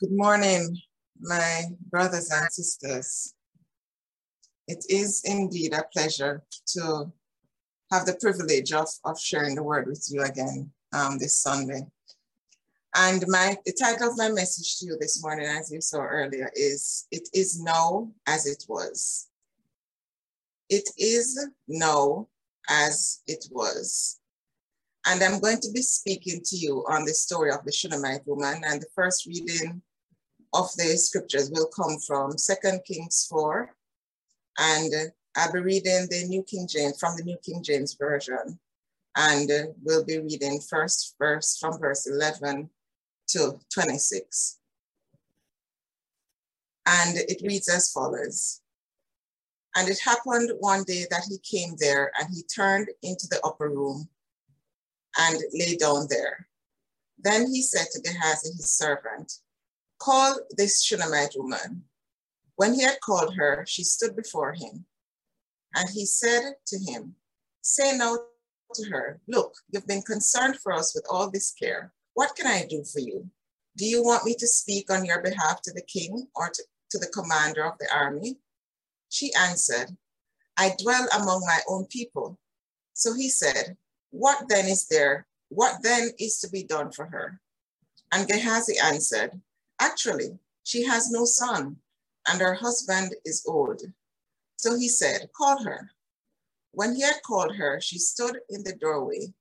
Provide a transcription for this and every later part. Good morning, my brothers and sisters. It is indeed a pleasure to have the privilege of sharing the word with you again this Sunday. And the title of my message to you this morning, as you saw earlier, is It Is Now As It Was. It is now as it was. And I'm going to be speaking to you on the story of the Shunammite woman. And the first reading of the scriptures will come from 2 Kings 4. And I'll be reading the New King James Version. And we'll be reading first verse from verse 11 to 26. And it reads as follows. And it happened one day that he came there, and he turned into the upper room and lay down there. Then he said to Gehazi, his servant, "Call this Shunammite woman." When he had called her, she stood before him. And he said to him, "Say now to her, 'Look, you've been concerned for us with all this care. What can I do for you? Do you want me to speak on your behalf to the king or to the commander of the army?" She answered, "I dwell among my own people." So he said, What then is to be done for her?" And Gehazi answered, "Actually, she has no son, and her husband is old." So he said, "Call her." When he had called her, she stood in the doorway.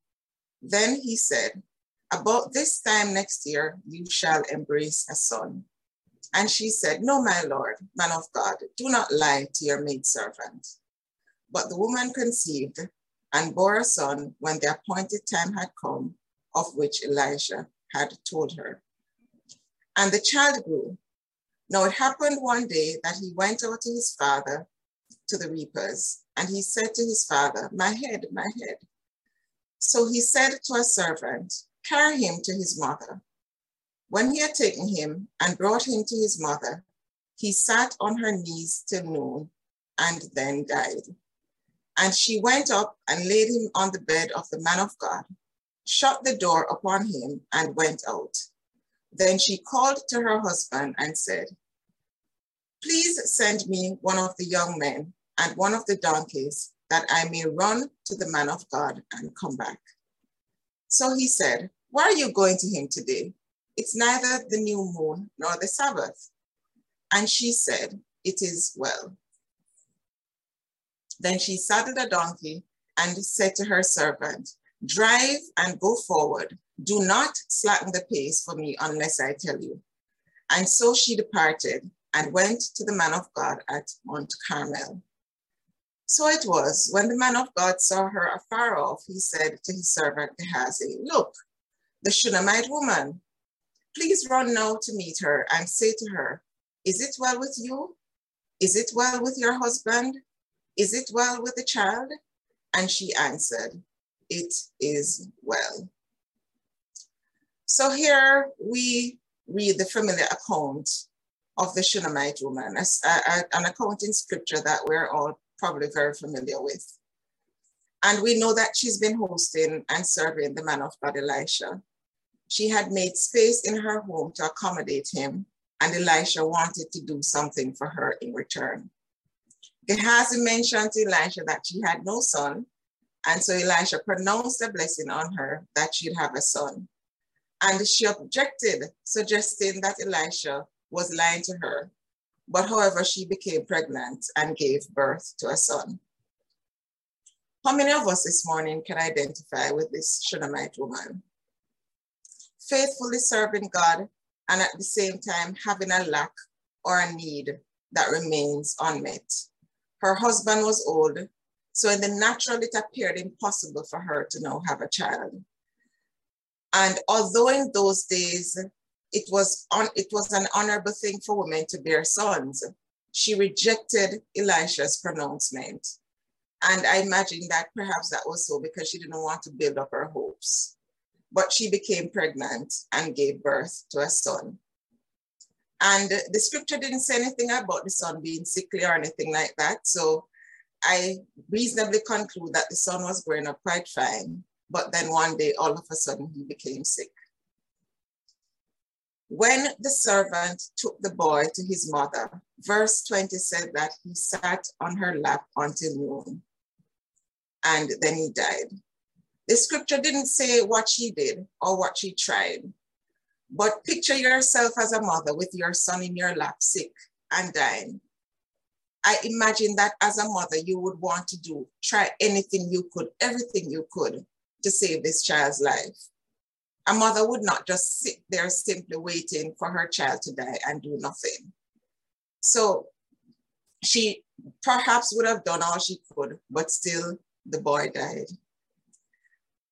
Then he said, "About this time next year, you shall embrace a son." And she said, "No, my lord, man of God, do not lie to your maidservant." But the woman conceived and bore a son when the appointed time had come, of which Elisha had told her. And the child grew. Now it happened one day that he went over to his father, to the reapers, and he said to his father, "My head, my head." So he said to a servant, "Carry him to his mother." When he had taken him and brought him to his mother, he sat on her knees till noon and then died. And she went up and laid him on the bed of the man of God, shut the door upon him, and went out. Then she called to her husband and said, "Please send me one of the young men and one of the donkeys, that I may run to the man of God and come back." So he said, "Why are you going to him today? It's neither the new moon nor the Sabbath." And she said, "It is well." Then she saddled a donkey and said to her servant, "Drive and go forward. Do not slacken the pace for me unless I tell you." And so she departed and went to the man of God at Mount Carmel. So it was, when the man of God saw her afar off, he said to his servant Gehazi, "Look, the Shunammite woman. Please run now to meet her and say to her, 'Is it well with you? Is it well with your husband? Is it well with the child?' And she answered, 'It is well.'" So here we read the familiar account of the Shunammite woman, an account in scripture that we're all probably very familiar with. And we know that she's been hosting and serving the man of God, Elisha. She had made space in her home to accommodate him, and Elisha wanted to do something for her in return. Gehazi mentioned to Elisha that she had no son, and so Elisha pronounced a blessing on her that she'd have a son. And she objected, suggesting that Elisha was lying to her. But however, she became pregnant and gave birth to a son. How many of us this morning can identify with this Shunammite woman? Faithfully serving God and at the same time having a lack or a need that remains unmet. Her husband was old, so in the natural, it appeared impossible for her to now have a child. And although in those days, it was an honorable thing for women to bear sons, she rejected Elisha's pronouncement. And I imagine that perhaps that was so because she didn't want to build up her hopes. But she became pregnant and gave birth to a son. And the scripture didn't say anything about the son being sickly or anything like that. So I reasonably conclude that the son was growing up quite fine. But then one day, all of a sudden, he became sick. When the servant took the boy to his mother, verse 20 said that he sat on her lap until noon, and then he died. The scripture didn't say what she did or what she tried, but picture yourself as a mother with your son in your lap, sick and dying. I imagine that as a mother, you would want to try anything you could, everything you could to save this child's life. A mother would not just sit there simply waiting for her child to die and do nothing. So she perhaps would have done all she could, but still the boy died.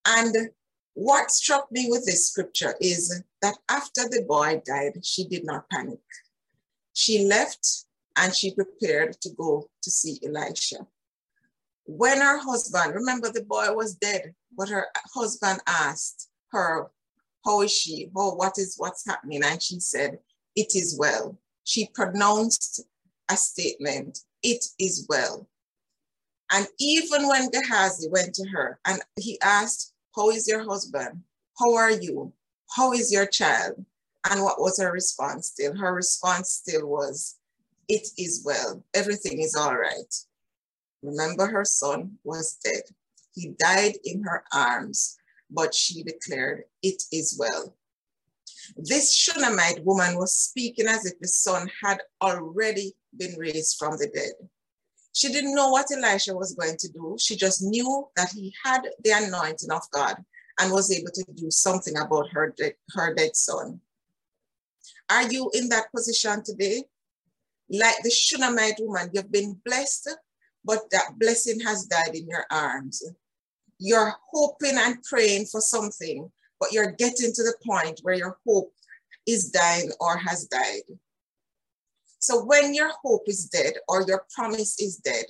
And what struck me with this scripture is that after the boy died, she did not panic. She left and she prepared to go to see Elisha. When her husband, remember the boy was dead, but her husband asked her, how is she? Oh, what's happening? And she said, it is well. She pronounced a statement, it is well. And even when Gehazi went to her and he asked, how is your husband? How are you? How is your child? And what was her response still? Her response still was, it is well. Everything is all right. Remember, her son was dead. He died in her arms, but she declared, it is well. This Shunammite woman was speaking as if the son had already been raised from the dead. She didn't know what Elisha was going to do. She just knew that he had the anointing of God and was able to do something about her dead son. Are you in that position today? Like the Shunammite woman, you've been blessed, but that blessing has died in your arms. You're hoping and praying for something, but you're getting to the point where your hope is dying or has died. So when your hope is dead or your promise is dead,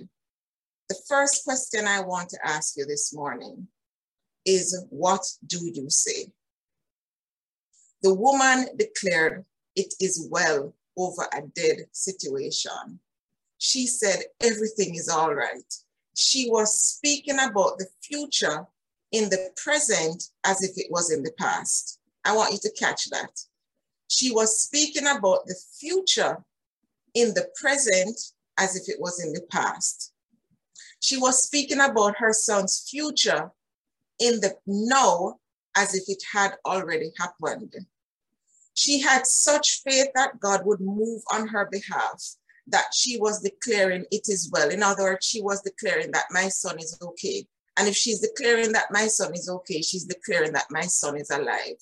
the first question I want to ask you this morning is, what do you say? The woman declared, it is well, over a dead situation. She said, everything is all right. She was speaking about the future in the present as if it was in the past. I want you to catch that. She was speaking about the future in the present as if it was in the past. She was speaking about her son's future in the now as if it had already happened. She had such faith that God would move on her behalf that she was declaring it is well. In other words, she was declaring that my son is okay. And if she's declaring that my son is okay, she's declaring that my son is alive.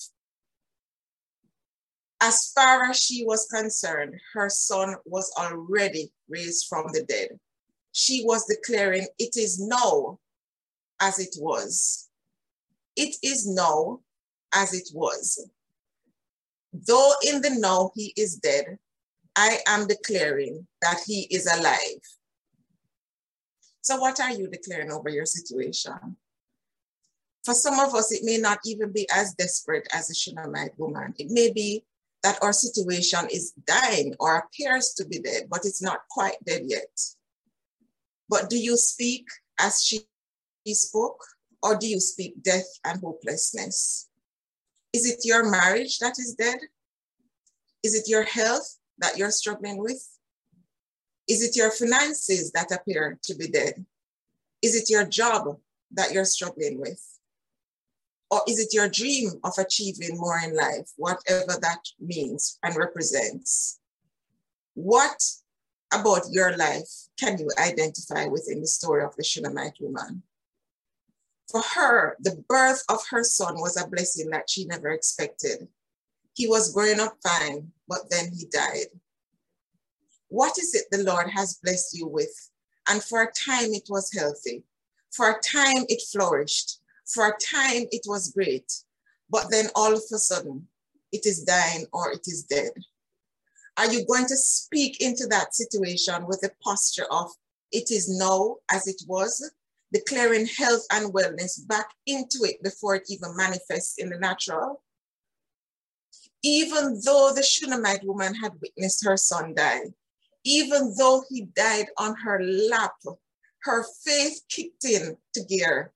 As far as she was concerned, her son was already raised from the dead. She was declaring it is now as it was. It is now as it was. Though in the now he is dead, I am declaring that he is alive. So what are you declaring over your situation? For some of us, it may not even be as desperate as the Shunammite woman. It may be that our situation is dying or appears to be dead, but it's not quite dead yet. But do you speak as she spoke, or do you speak death and hopelessness? Is it your marriage that is dead? Is it your health that you're struggling with? Is it your finances that appear to be dead? Is it your job that you're struggling with? Or is it your dream of achieving more in life, whatever that means and represents? What about your life can you identify within the story of the Shunammite woman? For her, the birth of her son was a blessing that she never expected. He was growing up fine, but then he died. What is it the Lord has blessed you with? And for a time it was healthy. For a time it flourished. For a time it was great. But then all of a sudden it is dying or it is dead. Are you going to speak into that situation with a posture of it is now as it was? Declaring health and wellness back into it before it even manifests in the natural. Even though the Shunammite woman had witnessed her son die, even though he died on her lap, her faith kicked in to gear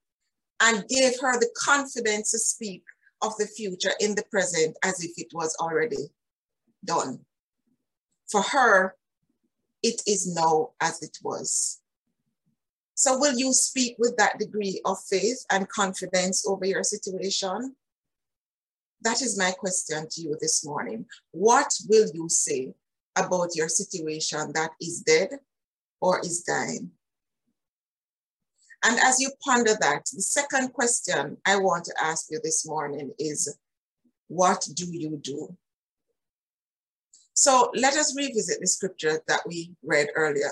and gave her the confidence to speak of the future in the present as if it was already done. For her, it is now as it was. So will you speak with that degree of faith and confidence over your situation? That is my question to you this morning. What will you say about your situation that is dead or is dying? And as you ponder that, the second question I want to ask you this morning is, what do you do? So let us revisit the scripture that we read earlier.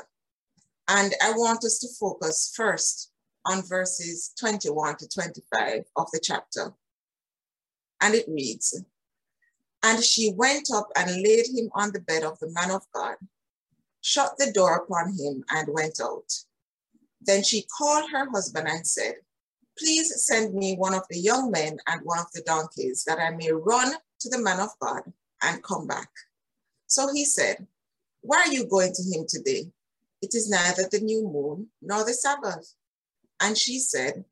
And I want us to focus first on verses 21 to 25 of the chapter. And it reads, "And she went up and laid him on the bed of the man of God, shut the door upon him, and went out. Then she called her husband and said, 'Please send me one of the young men and one of the donkeys, that I may run to the man of God and come back.' So he said, 'Why are you going to him today? It is neither the new moon nor the Sabbath.' And she said,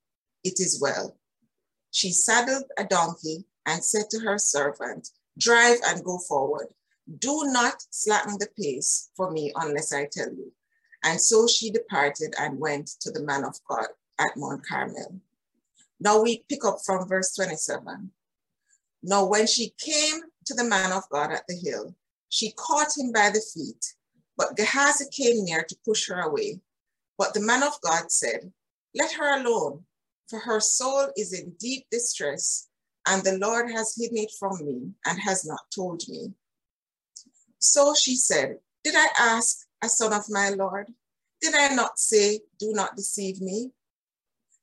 'It is well.' She saddled a donkey and said to her servant, 'Drive and go forward. Do not slacken the pace for me unless I tell you.' And so she departed and went to the man of God at Mount Carmel." Now we pick up from verse 27. "Now when she came to the man of God at the hill, she caught him by the feet, but Gehazi came near to push her away. But the man of God said, 'Let her alone, for her soul is in deep distress, and the Lord has hidden it from me and has not told me.' So she said, 'Did I ask a son of my Lord? Did I not say, do not deceive me?'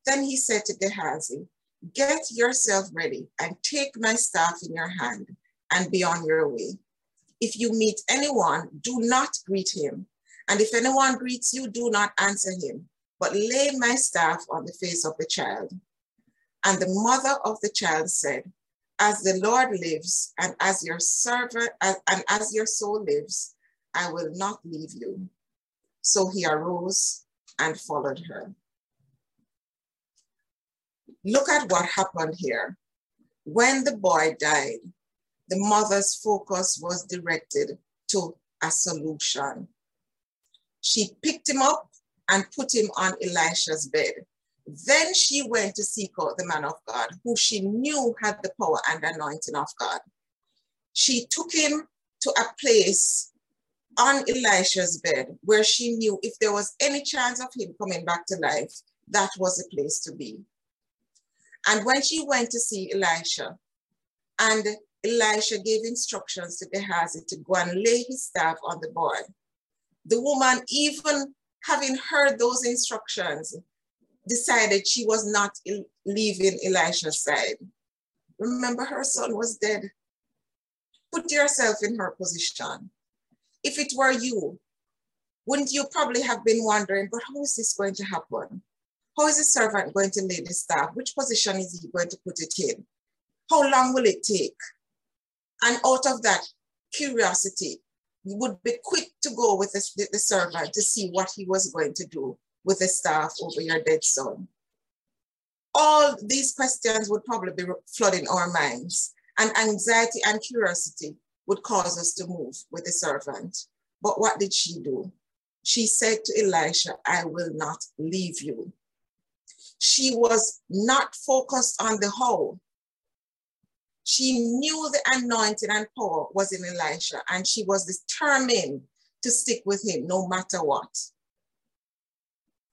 Then he said to Gehazi, 'Get yourself ready and take my staff in your hand and be on your way. If you meet anyone, do not greet him. And if anyone greets you, do not answer him, but lay my staff on the face of the child.' And the mother of the child said, 'As the Lord lives, and as your servant, and as your soul lives, I will not leave you.' So he arose and followed her." Look at what happened here. When the boy died, the mother's focus was directed to a solution. She picked him up and put him on Elisha's bed. Then she went to seek out the man of God, who she knew had the power and anointing of God. She took him to a place on Elisha's bed where she knew if there was any chance of him coming back to life, that was the place to be. And when she went to see Elisha, and Elisha gave instructions to Gehazi to go and lay his staff on the boy, the woman, even having heard those instructions, decided she was not leaving Elisha's side. Remember, her son was dead. Put yourself in her position. If it were you, wouldn't you probably have been wondering, but how is this going to happen? How is the servant going to lay the staff? Which position is he going to put it in? How long will it take? And out of that curiosity, you would be quick to go with the servant to see what he was going to do with the staff over your dead son. All these questions would probably be flooding our minds, and anxiety and curiosity would cause us to move with the servant. But what did she do? She said to Elisha, "I will not leave you." She was not focused on the how. She knew the anointing and power was in Elisha, and she was determined to stick with him no matter what.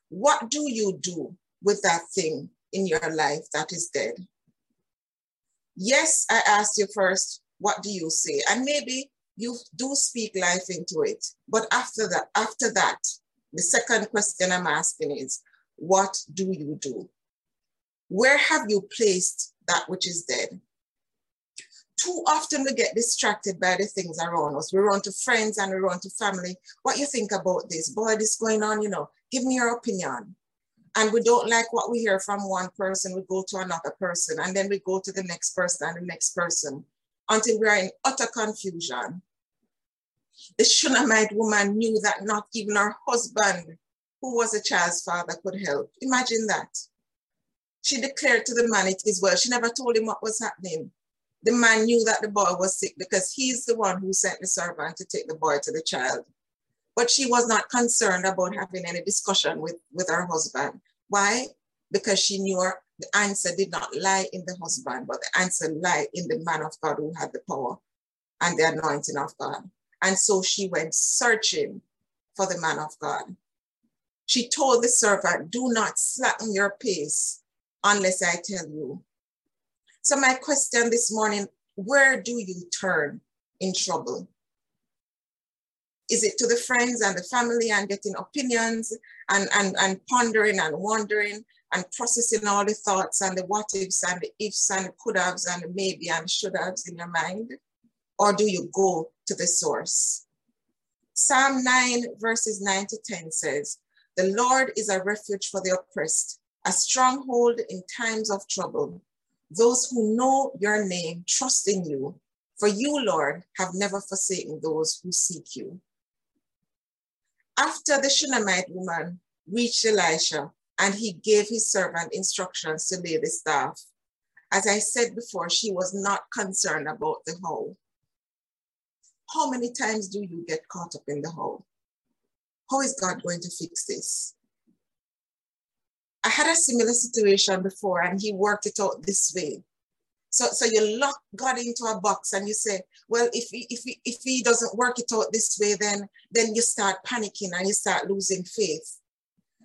What do you do with that thing in your life that is dead? Yes, I asked you first, what do you say? And maybe you do speak life into it. But after that, the second question I'm asking is, what do you do? Where have you placed that which is dead? Too often we get distracted by the things around us. We run to friends and we run to family. What you think about this? Boy, this going on, give me your opinion. And we don't like what we hear from one person. We go to another person, and then we go to the next person and the next person, until we are in utter confusion. The Shunammite woman knew that not even her husband, who was a child's father, could help. Imagine that. She declared to the man, "It is well." She never told him what was happening. the man knew that the boy was sick because he's the one who sent the servant to take the boy to the child. But she was not concerned about having any discussion with her husband. Why? Because she knew the answer did not lie in the husband, but the answer lied in the man of God who had the power and the anointing of God. And so she went searching for the man of God. She told the servant, do not slacken your pace unless I tell you. So my question this morning, where do you turn in trouble? Is it to the friends and the family and getting opinions and pondering and wondering and processing all the thoughts and the what-ifs and the ifs and the could-haves and the maybe and should-haves in your mind? Or do you go to the source? Psalm 9 verses 9 to 10 says, the Lord is a refuge for the oppressed, a stronghold in times of trouble. Those who know your name trust in you, for you, Lord, have never forsaken those who seek you. After the Shunammite woman reached Elisha, and he gave his servant instructions to lay the staff. As I said before, she was not concerned about the how. How many times do you get caught up in the how? How is God going to fix this? I had a similar situation before, and he worked it out this way. So you lock God into a box and you say, well, if he doesn't work it out this way, then you start panicking and you start losing faith.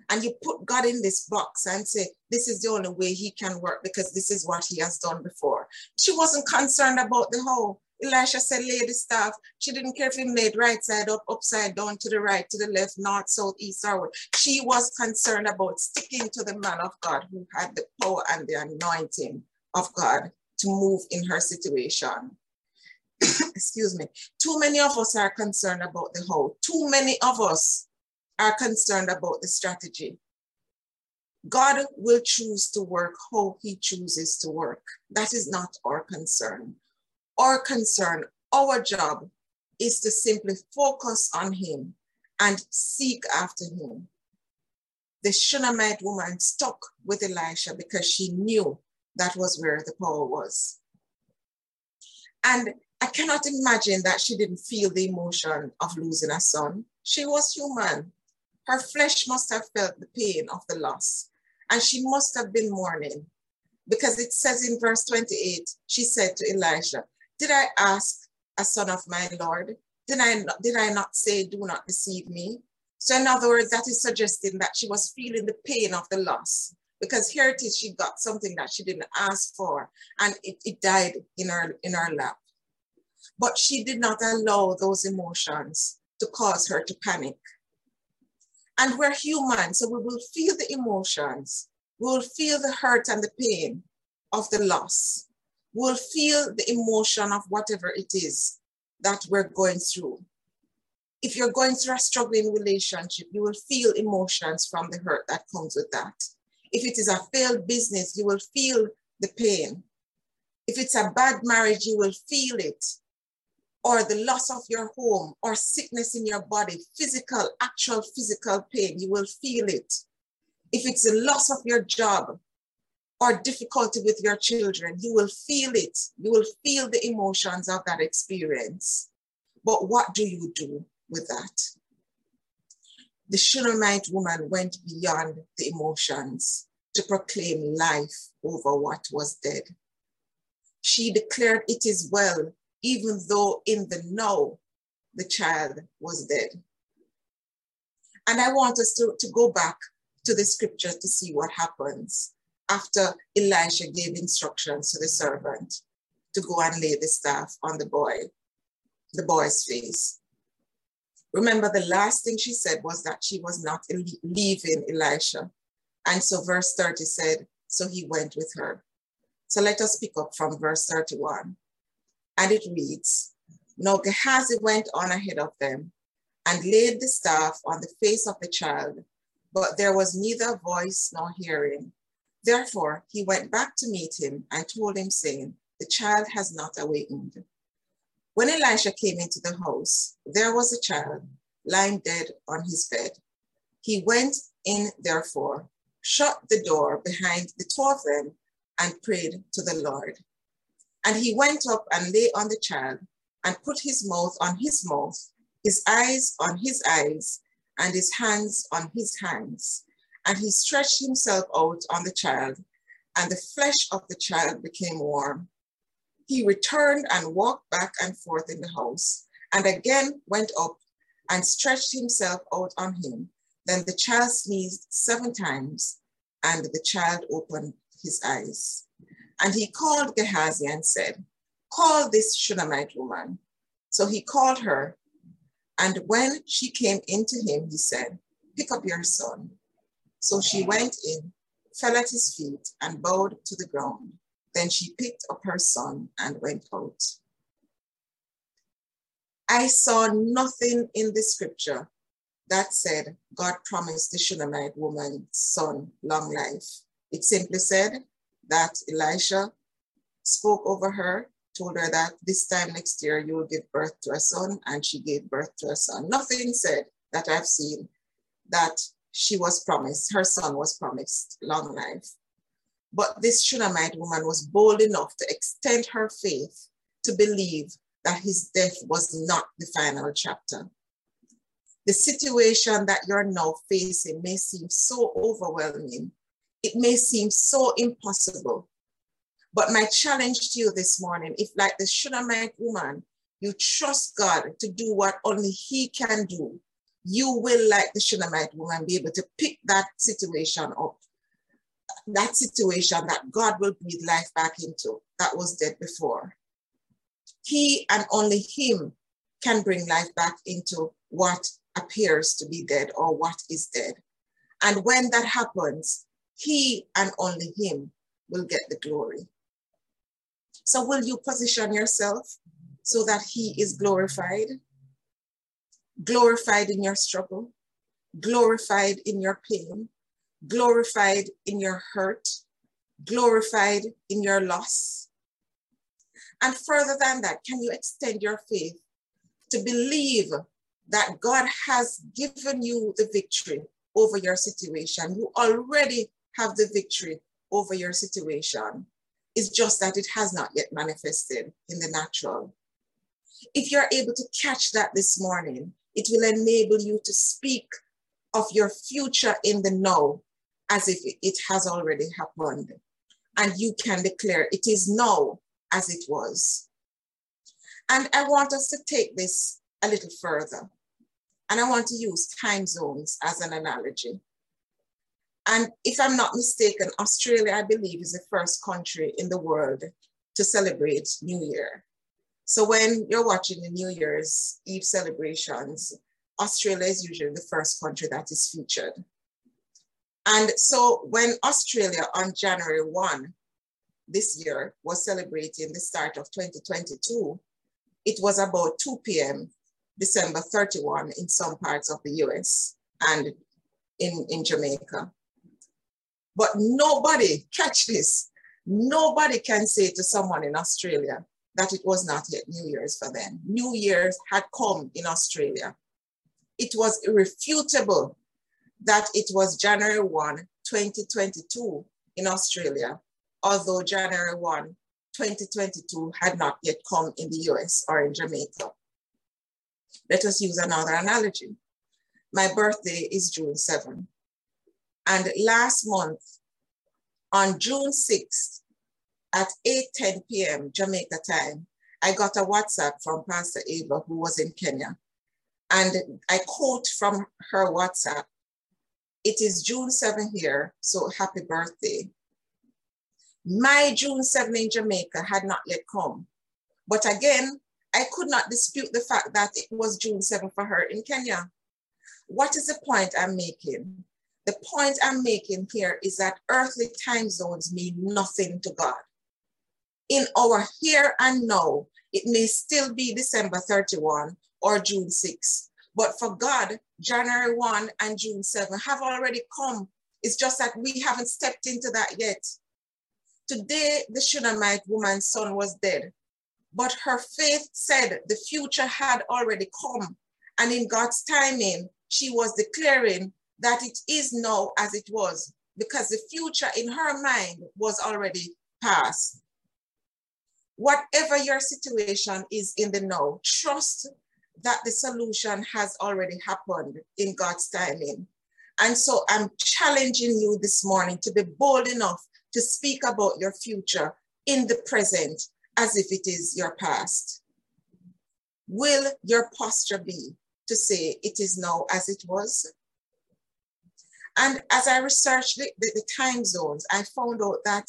And you put God in this box and say, this is the only way he can work because this is what he has done before. She wasn't concerned about the how. Elisha said, lay the staff. She didn't care if he laid right side up, upside down, to the right, to the left, north, south, east, or west. She was concerned about sticking to the man of God who had the power and the anointing of God to move in her situation. Excuse me. Too many of us are concerned about the how. Too many of us are concerned about the strategy. God will choose to work how he chooses to work. That is not our concern. Our concern, our job, is to simply focus on him and seek after him. The Shunammite woman stuck with Elisha because she knew that was where the power was. And I cannot imagine that she didn't feel the emotion of losing a son. She was human. Her flesh must have felt the pain of the loss, and she must have been mourning, because it says in verse 28, she said to Elisha, did I ask a son of my Lord? Did I not say, do not deceive me? So in other words, that is suggesting that she was feeling the pain of the loss, because here it is, she got something that she didn't ask for, and it died in her lap. But she did not allow those emotions to cause her to panic. And we're human, so we will feel the emotions. We will feel the hurt and the pain of the loss. We'll feel the emotion of whatever it is that we're going through. If you're going through a struggling relationship, you will feel emotions from the hurt that comes with that. If it is a failed business, you will feel the pain. If it's a bad marriage, you will feel it. Or the loss of your home, or sickness in your body, physical, actual physical pain, you will feel it. If it's the loss of your job, or difficulty with your children, you will feel it. You will feel the emotions of that experience. But what do you do with that? The Shunammite woman went beyond the emotions to proclaim life over what was dead. She declared, it is well, even though in the now, the child was dead. And I want us to go back to the scripture to see what happens after Elisha gave instructions to the servant to go and lay the staff on the boy's face. Remember, the last thing she said was that she was not leaving Elisha. And so verse 30 said, so he went with her. So let us pick up from verse 31. And it reads, now Gehazi went on ahead of them and laid the staff on the face of the child, but there was neither voice nor hearing. Therefore, he went back to meet him and told him, saying, the child has not awakened. When Elisha came into the house, there was a child lying dead on his bed. He went in, therefore, shut the door behind the two of them, and prayed to the Lord. And he went up and lay on the child and put his mouth on his mouth, his eyes on his eyes, and his hands on his hands. And he stretched himself out on the child, and the flesh of the child became warm. He returned and walked back and forth in the house, and again went up and stretched himself out on him. Then the child sneezed 7 times, and the child opened his eyes. And he called Gehazi and said, "Call this Shunammite woman." So he called her, and when she came into him, he said, "Pick up your son." So she went in, fell at his feet, and bowed to the ground. Then she picked up her son and went out. I saw nothing in the scripture that said God promised the Shunammite woman's son long life. It simply said that Elisha spoke over her, told her that this time next year you will give birth to a son, and she gave birth to a son. Nothing said that I've seen that she was promised, her son was promised long life. But this Shunammite woman was bold enough to extend her faith to believe that his death was not the final chapter. The situation that you're now facing may seem so overwhelming. It may seem so impossible. But my challenge to you this morning, if like the Shunammite woman, you trust God to do what only he can do, you will, like the Shunammite woman, be able to pick that situation up. That situation that God will breathe life back into, that was dead before. He and only him can bring life back into what appears to be dead or what is dead. And when that happens, he and only him will get the glory. So will you position yourself so that he is glorified? Glorified in your struggle, glorified in your pain, glorified in your hurt, glorified in your loss. And further than that, can you extend your faith to believe that God has given you the victory over your situation? You already have the victory over your situation. It's just that it has not yet manifested in the natural. If you're able to catch that this morning, it will enable you to speak of your future in the now as if it has already happened. And you can declare it is now as it was. And I want us to take this a little further. And I want to use time zones as an analogy. And if I'm not mistaken, Australia, I believe, is the first country in the world to celebrate New Year. So when you're watching the New Year's Eve celebrations, Australia is usually the first country that is featured. And so when Australia on January 1 this year was celebrating the start of 2022, it was about 2 p.m. December 31 in some parts of the US and in Jamaica. But nobody, catch this, nobody can say to someone in Australia that it was not yet New Year's for them. New Year's had come in Australia. It was irrefutable that it was January 1, 2022 in Australia, although January 1, 2022 had not yet come in the US or in Jamaica. Let us use another analogy. My birthday is June 7. And last month, on June 6th, at 8:10 p.m. Jamaica time, I got a WhatsApp from Pastor Ava, who was in Kenya. And I quote from her WhatsApp, "It is June 7 here, so happy birthday." My June 7 in Jamaica had not yet come. But again, I could not dispute the fact that it was June 7 for her in Kenya. What is the point I'm making? The point I'm making here is that earthly time zones mean nothing to God. In our here and now, it may still be December 31 or June 6, but for God, January 1 and June 7 have already come. It's just that we haven't stepped into that yet. Today, the Shunammite woman's son was dead, but her faith said the future had already come. And in God's timing, she was declaring that it is now as it was, because the future in her mind was already past. Whatever your situation is in the now, trust that the solution has already happened in God's timing. And so I'm challenging you this morning to be bold enough to speak about your future in the present as if it is your past. Will your posture be to say it is now as it was? And as I researched the time zones, I found out that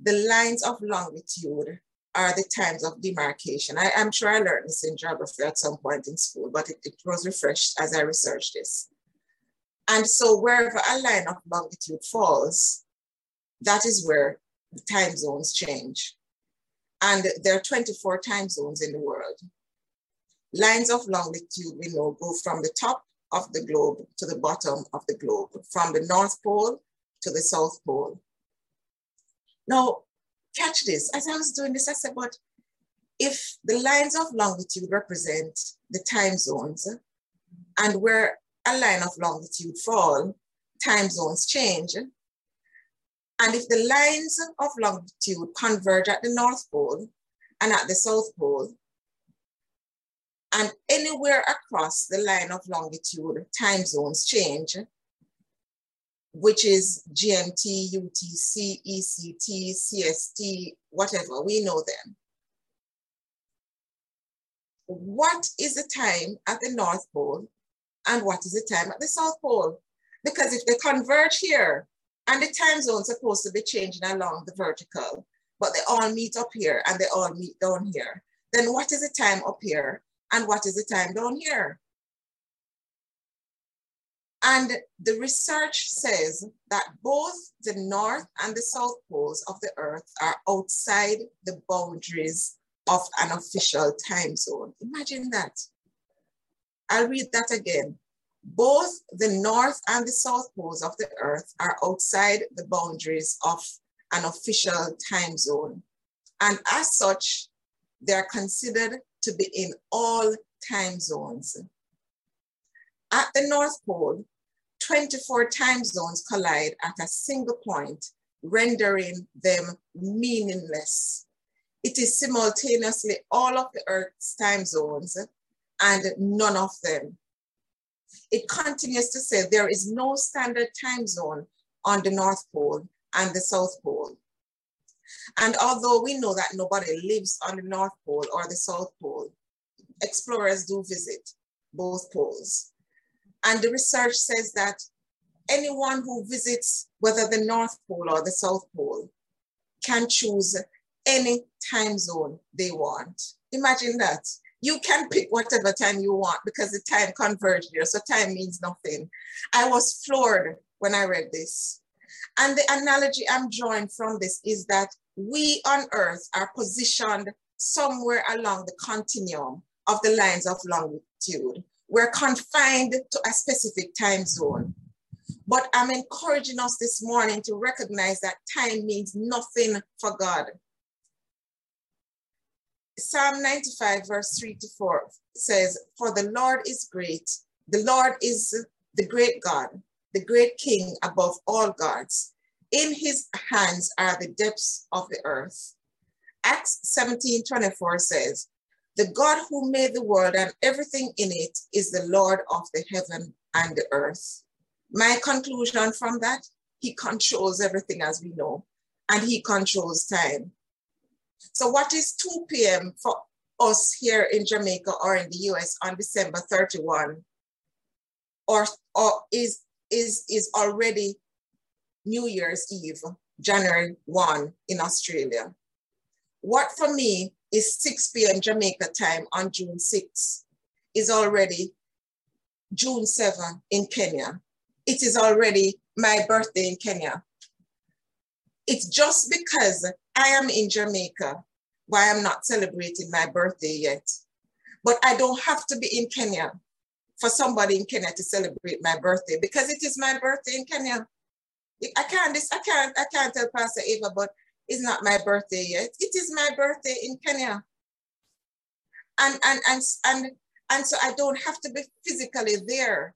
the lines of longitude are the times of demarcation. I am sure I learned this in geography at some point in school, but it was refreshed as I researched this. And so wherever a line of longitude falls, that is where the time zones change. And there are 24 time zones in the world. Lines of longitude, we know, go from the top of the globe to the bottom of the globe, from the North Pole to the South Pole. Now, catch this. As I was doing this, I said, but if the lines of longitude represent the time zones, and where a line of longitude fall, time zones change, and if the lines of longitude converge at the North Pole and at the South Pole, and anywhere across the line of longitude, time zones change, which is GMT, UTC, ECT, CST, whatever, we know them. What is the time at the North Pole and what is the time at the South Pole? Because if they converge here, and the time zone's supposed to be changing along the vertical, but they all meet up here and they all meet down here, then what is the time up here and what is the time down here? And the research says that both the North and the South poles of the earth are outside the boundaries of an official time zone. Imagine that. I'll read that again. Both the North and the South poles of the earth are outside the boundaries of an official time zone. And as such, they are considered to be in all time zones. At the North Pole, 24 time zones collide at a single point, rendering them meaningless. It is simultaneously all of the Earth's time zones and none of them. It continues to say there is no standard time zone on the North Pole and the South Pole. And although we know that nobody lives on the North Pole or the South Pole, explorers do visit both poles. And the research says that anyone who visits whether the North Pole or the South Pole can choose any time zone they want. Imagine that. You can pick whatever time you want because the time converged here, so time means nothing. I was floored when I read this. And the analogy I'm drawing from this is that we on earth are positioned somewhere along the continuum of the lines of longitude. We're confined to a specific time zone. But I'm encouraging us this morning to recognize that time means nothing for God. Psalm 95 verse 3-4 says, "For the Lord is great. The Lord is the great God, the great King above all gods. In his hands are the depths of the earth." Acts 17:24 says, "The God who made the world and everything in it is the Lord of the heaven and the earth." My conclusion from that, he controls everything as we know, and he controls time. So what is 2 p.m. for us here in Jamaica or in the US on December 31? Or is already New Year's Eve, January 1 in Australia. What for me is 6 p.m. Jamaica time on June 6 is already June 7 in Kenya. It is already my birthday in Kenya. It's just because I am in Jamaica why I'm not celebrating my birthday yet. But I don't have to be in Kenya for somebody in Kenya to celebrate my birthday, because it is my birthday in Kenya. I can't tell Pastor Ava, but it's not my birthday yet. It is my birthday in Kenya. And so I don't have to be physically there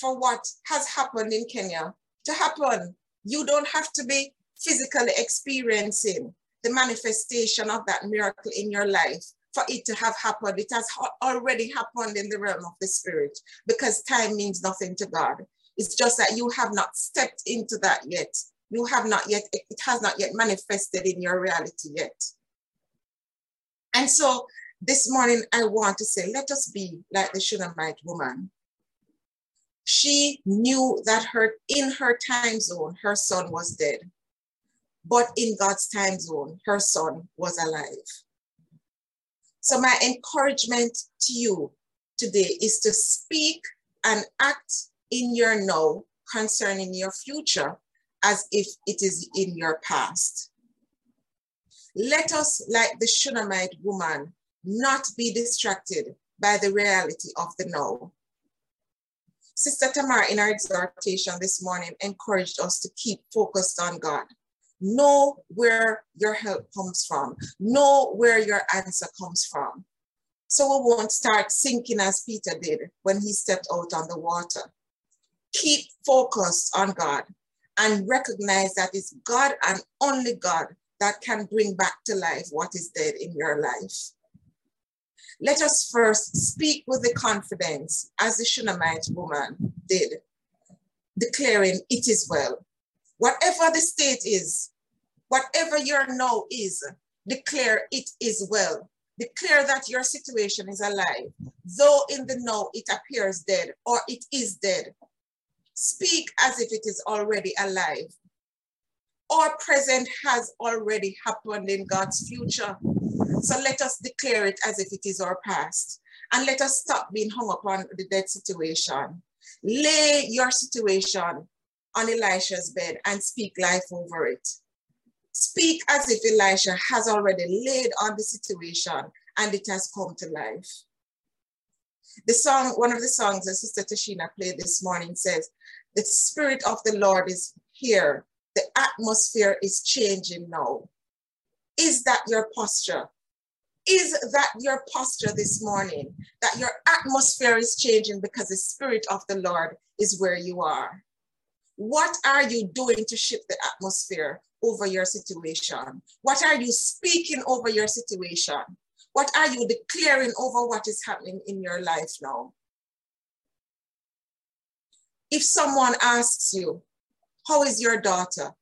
for what has happened in Kenya to happen. You don't have to be physically experiencing the manifestation of that miracle in your life for it to have happened. It has already happened in the realm of the spirit, because time means nothing to God. It's just that you have not stepped into that yet. You have not yet, it has not yet manifested in your reality yet. And so this morning, I want to say, let us be like the Shunammite woman. She knew that in her time zone, her son was dead. But in God's time zone, her son was alive. So my encouragement to you today is to speak and act in your now concerning your future as if it is in your past. Let us, like the Shunammite woman, not be distracted by the reality of the now. Sister Tamara, in our exhortation this morning, encouraged us to keep focused on God. Know where your help comes from. Know where your answer comes from. So we won't start sinking as Peter did when he stepped out on the water. Keep focused on God and recognize that it's God and only God that can bring back to life what is dead in your life. Let us first speak with the confidence as the Shunammite woman did, declaring it is well. Whatever the state is, whatever your now is, declare it is well. Declare that your situation is alive, though in the now it appears dead or it is dead. Speak as if it is already alive. Our present has already happened in God's future. So let us declare it as if it is our past. And let us stop being hung up on the dead situation. Lay your situation on Elisha's bed and speak life over it. Speak as if Elisha has already laid on the situation and it has come to life. The song, one of the songs that Sister Tashina played this morning says, "The Spirit of the Lord is here. The atmosphere is changing now." Is that your posture? Is that your posture this morning? That your atmosphere is changing because the Spirit of the Lord is where you are. What are you doing to shift the atmosphere over your situation? What are you speaking over your situation? What are you declaring over what is happening in your life now? If someone asks you, "How is your daughter?"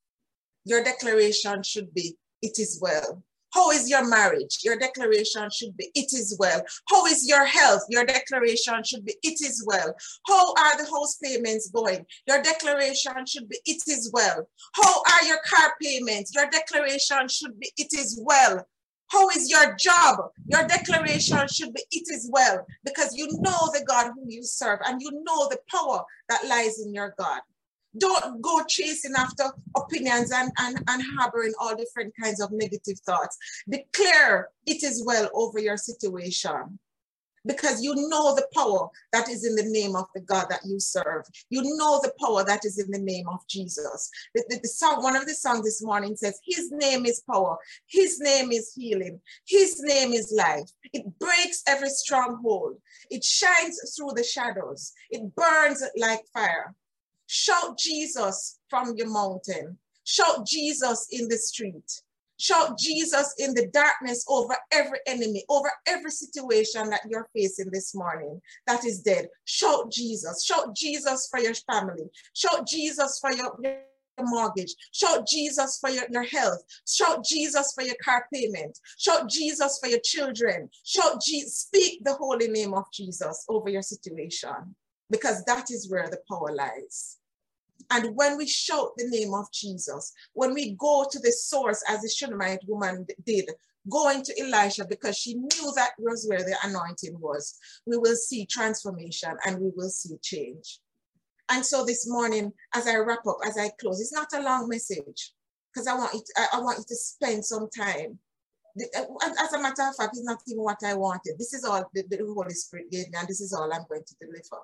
your declaration should be, "It is well." How is your marriage? Your declaration should be, "It is well." How is your health? Your declaration should be, "It is well." How are the house payments going? Your declaration should be, "It is well." How are your car payments? Your declaration should be, "It is well." How is your job? Your declaration should be, "It is well," because you know the God whom you serve and you know the power that lies in your God. Don't go chasing after opinions and harboring all different kinds of negative thoughts. Declare it is well over your situation, because you know the power that is in the name of the God that you serve. You know the power that is in the name of Jesus. The song, one of the songs this morning says, "His name is power. His name is healing. His name is life. It breaks every stronghold. It shines through the shadows. It burns like fire." Shout Jesus from your mountain. Shout Jesus in the street. Shout Jesus in the darkness over every enemy, over every situation that you're facing this morning that is dead. Shout Jesus. Shout Jesus for your family. Shout Jesus for your mortgage. Shout Jesus for your health. Shout Jesus for your car payment. Shout Jesus for your children. Shout Jesus. Speak the holy name of Jesus over your situation, because that is where the power lies. And when we shout the name of Jesus, when we go to the source as the Shunammite woman did, going to Elisha because she knew that was where the anointing was, we will see transformation and we will see change. And so this morning, as I wrap up, as I close, it's not a long message, because I want you to spend some time. As a matter of fact, it's not even what I wanted. This is all the Holy Spirit gave me, and this is all I'm going to deliver.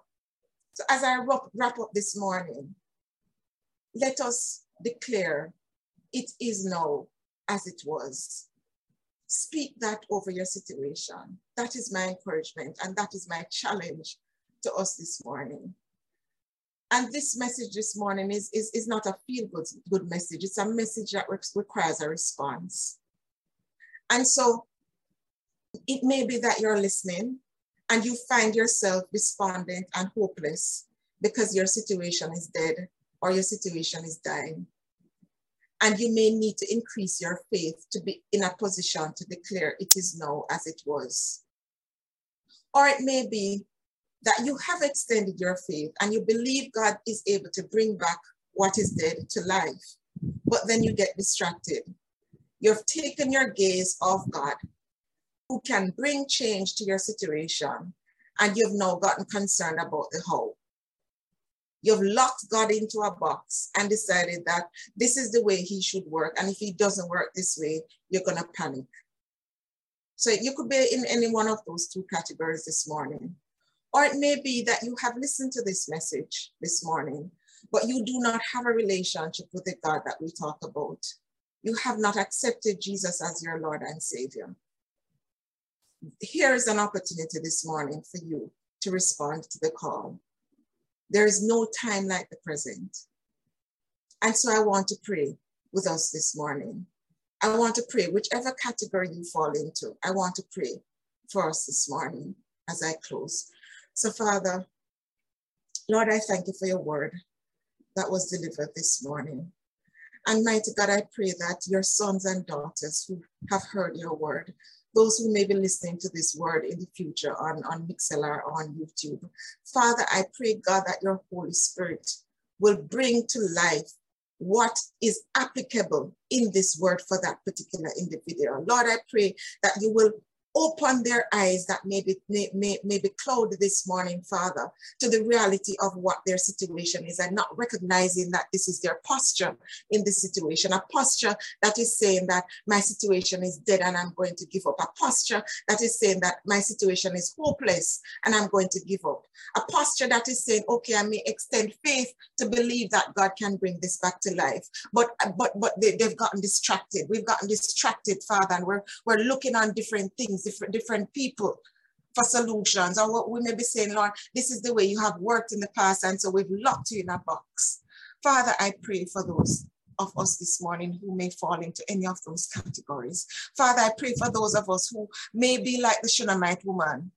So as I wrap up this morning, let us declare it is now as it was. Speak that over your situation. That is my encouragement, and that is my challenge to us this morning. And this message this morning is not a feel-good message. It's a message that requires a response. And so it may be that you're listening and you find yourself despondent and hopeless because your situation is dead or your situation is dying. And you may need to increase your faith to be in a position to declare it is now as it was. Or it may be that you have extended your faith and you believe God is able to bring back what is dead to life, but then you get distracted. You've taken your gaze off God, who can bring change to your situation, and you've now gotten concerned about the how. You've locked God into a box and decided that this is the way he should work. And if he doesn't work this way, you're going to panic. So you could be in any one of those two categories this morning. Or it may be that you have listened to this message this morning, but you do not have a relationship with the God that we talk about. You have not accepted Jesus as your Lord and Savior. Here is an opportunity this morning for you to respond to the call. There is no time like the present. And so I want to pray with us this morning. I want to pray, whichever category you fall into, I want to pray for us this morning as I close. So Father, Lord, I thank you for your word that was delivered this morning. And mighty God, I pray that your sons and daughters who have heard your word, those who may be listening to this word in the future on Mixella or on YouTube. Father, I pray, God, that your Holy Spirit will bring to life what is applicable in this word for that particular individual. Lord, I pray that you will open their eyes that may be clouded this morning, Father, to the reality of what their situation is, and not recognizing that this is their posture in this situation, a posture that is saying that my situation is dead and I'm going to give up, a posture that is saying that my situation is hopeless and I'm going to give up, a posture that is saying, okay, I may extend faith to believe that God can bring this back to life, but they've gotten distracted. We've gotten distracted, Father, and we're looking on different things, different people for solutions, or what we may be saying, Lord, this is the way you have worked in the past, and so we've locked you in a box. Father, I pray for those of us this morning who may fall into any of those categories. Father, I pray for those of us who may be like the Shunammite woman,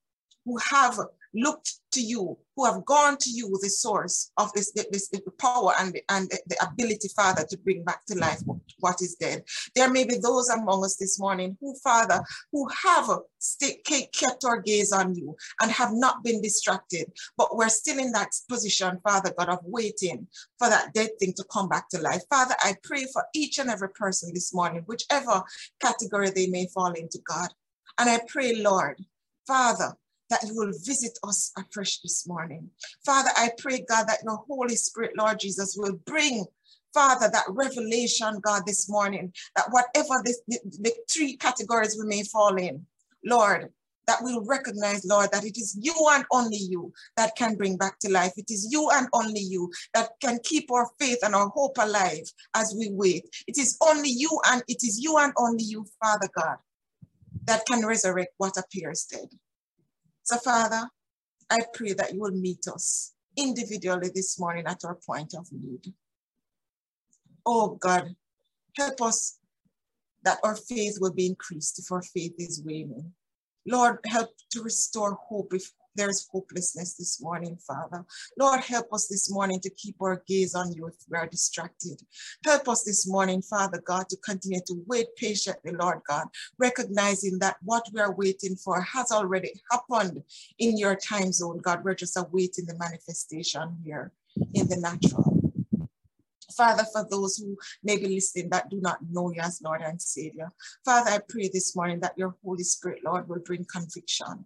who have looked to you, who have gone to you, the source of this power and the ability, Father, to bring back to life what is dead. There may be those among us this morning who, Father, who have kept our gaze on you and have not been distracted, but we're still in that position, Father God, of waiting for that dead thing to come back to life. Father, I pray for each and every person this morning, whichever category they may fall into, God. And I pray, Lord, Father, that you will visit us afresh this morning. Father, I pray, God, that your Holy Spirit, Lord Jesus, will bring, Father, that revelation, God, this morning, that whatever the three categories we may fall in, Lord, that we'll recognize, Lord, that it is you and only you that can bring back to life. It is you and only you that can keep our faith and our hope alive as we wait. It is you and only you, Father God, that can resurrect what appears dead. So, Father, I pray that you will meet us individually this morning at our point of need. Oh, God, help us that our faith will be increased if our faith is waning. Lord, help to restore hope if there is hopelessness this morning, Father. Lord, help us this morning to keep our gaze on you if we are distracted. Help us this morning, Father God, to continue to wait patiently, Lord God, recognizing that what we are waiting for has already happened in your time zone, God. We're just awaiting the manifestation here in the natural. Father, for those who may be listening that do not know you as Lord and Savior, Father, I pray this morning that your Holy Spirit, Lord, will bring conviction,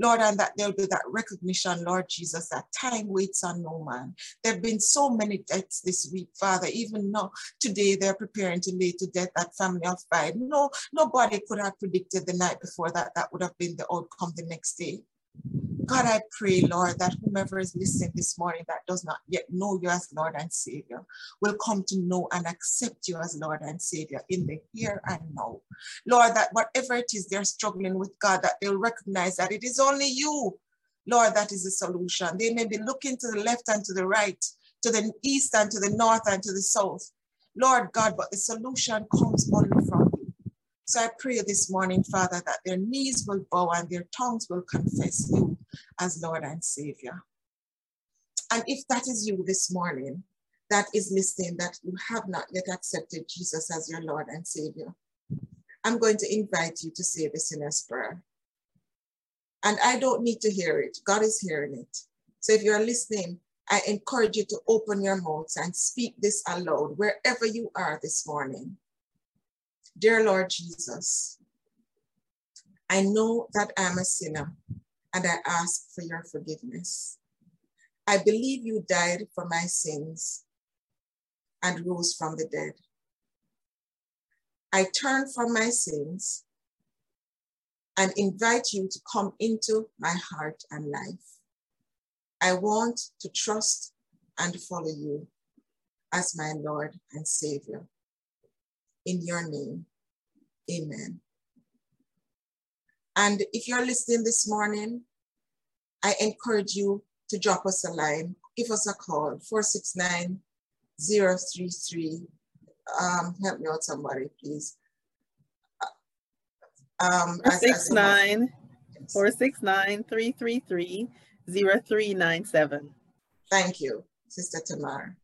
Lord, and that there'll be that recognition, Lord Jesus, that time waits on no man. There have been so many deaths this week, Father. Even now, today, they're preparing to lay to death that family of 5. No, nobody could have predicted the night before that would have been the outcome the next day. God, I pray, Lord, that whomever is listening this morning that does not yet know you as Lord and Savior will come to know and accept you as Lord and Savior in the here and now. Lord, that whatever it is they're struggling with, God, that they'll recognize that it is only you, Lord, that is the solution. They may be looking to the left and to the right, to the east and to the north and to the south, Lord God, but the solution comes only from you. So I pray this morning, Father, that their knees will bow and their tongues will confess you as Lord and Savior. And if that is you this morning that is listening, that you have not yet accepted Jesus as your Lord and Savior, I'm going to invite you to say the sinner's prayer. And I don't need to hear it. God is hearing it. So if you're listening, I encourage you to open your mouths and speak this aloud wherever you are this morning. Dear Lord Jesus, I know that I'm a sinner and I ask for your forgiveness. I believe you died for my sins and rose from the dead. I turn from my sins and invite you to come into my heart and life. I want to trust and follow you as my Lord and Savior. In your name, amen. And if you're listening this morning, I encourage you to drop us a line, give us a call, 469-033. Help me out, somebody, please. 469-333-0397. Thank you, Sister Tamara.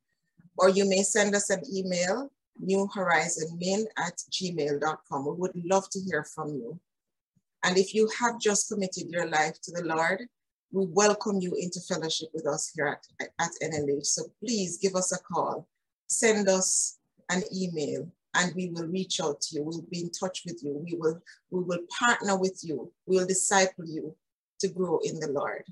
Or you may send us an email, newhorizonmin@gmail.com. We would love to hear from you. And if you have just committed your life to the Lord, we welcome you into fellowship with us here at NLH. So please give us a call, send us an email, and we will reach out to you. We'll be in touch with you. We will partner with you. We will disciple you to grow in the Lord.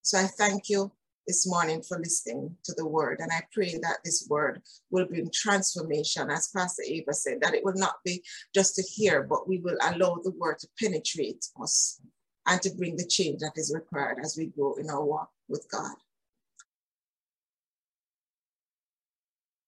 So I thank you this morning for listening to the word. And I pray that this word will bring transformation, as Pastor Ava said, that it will not be just to hear, but we will allow the word to penetrate us and to bring the change that is required as we grow in our walk with God.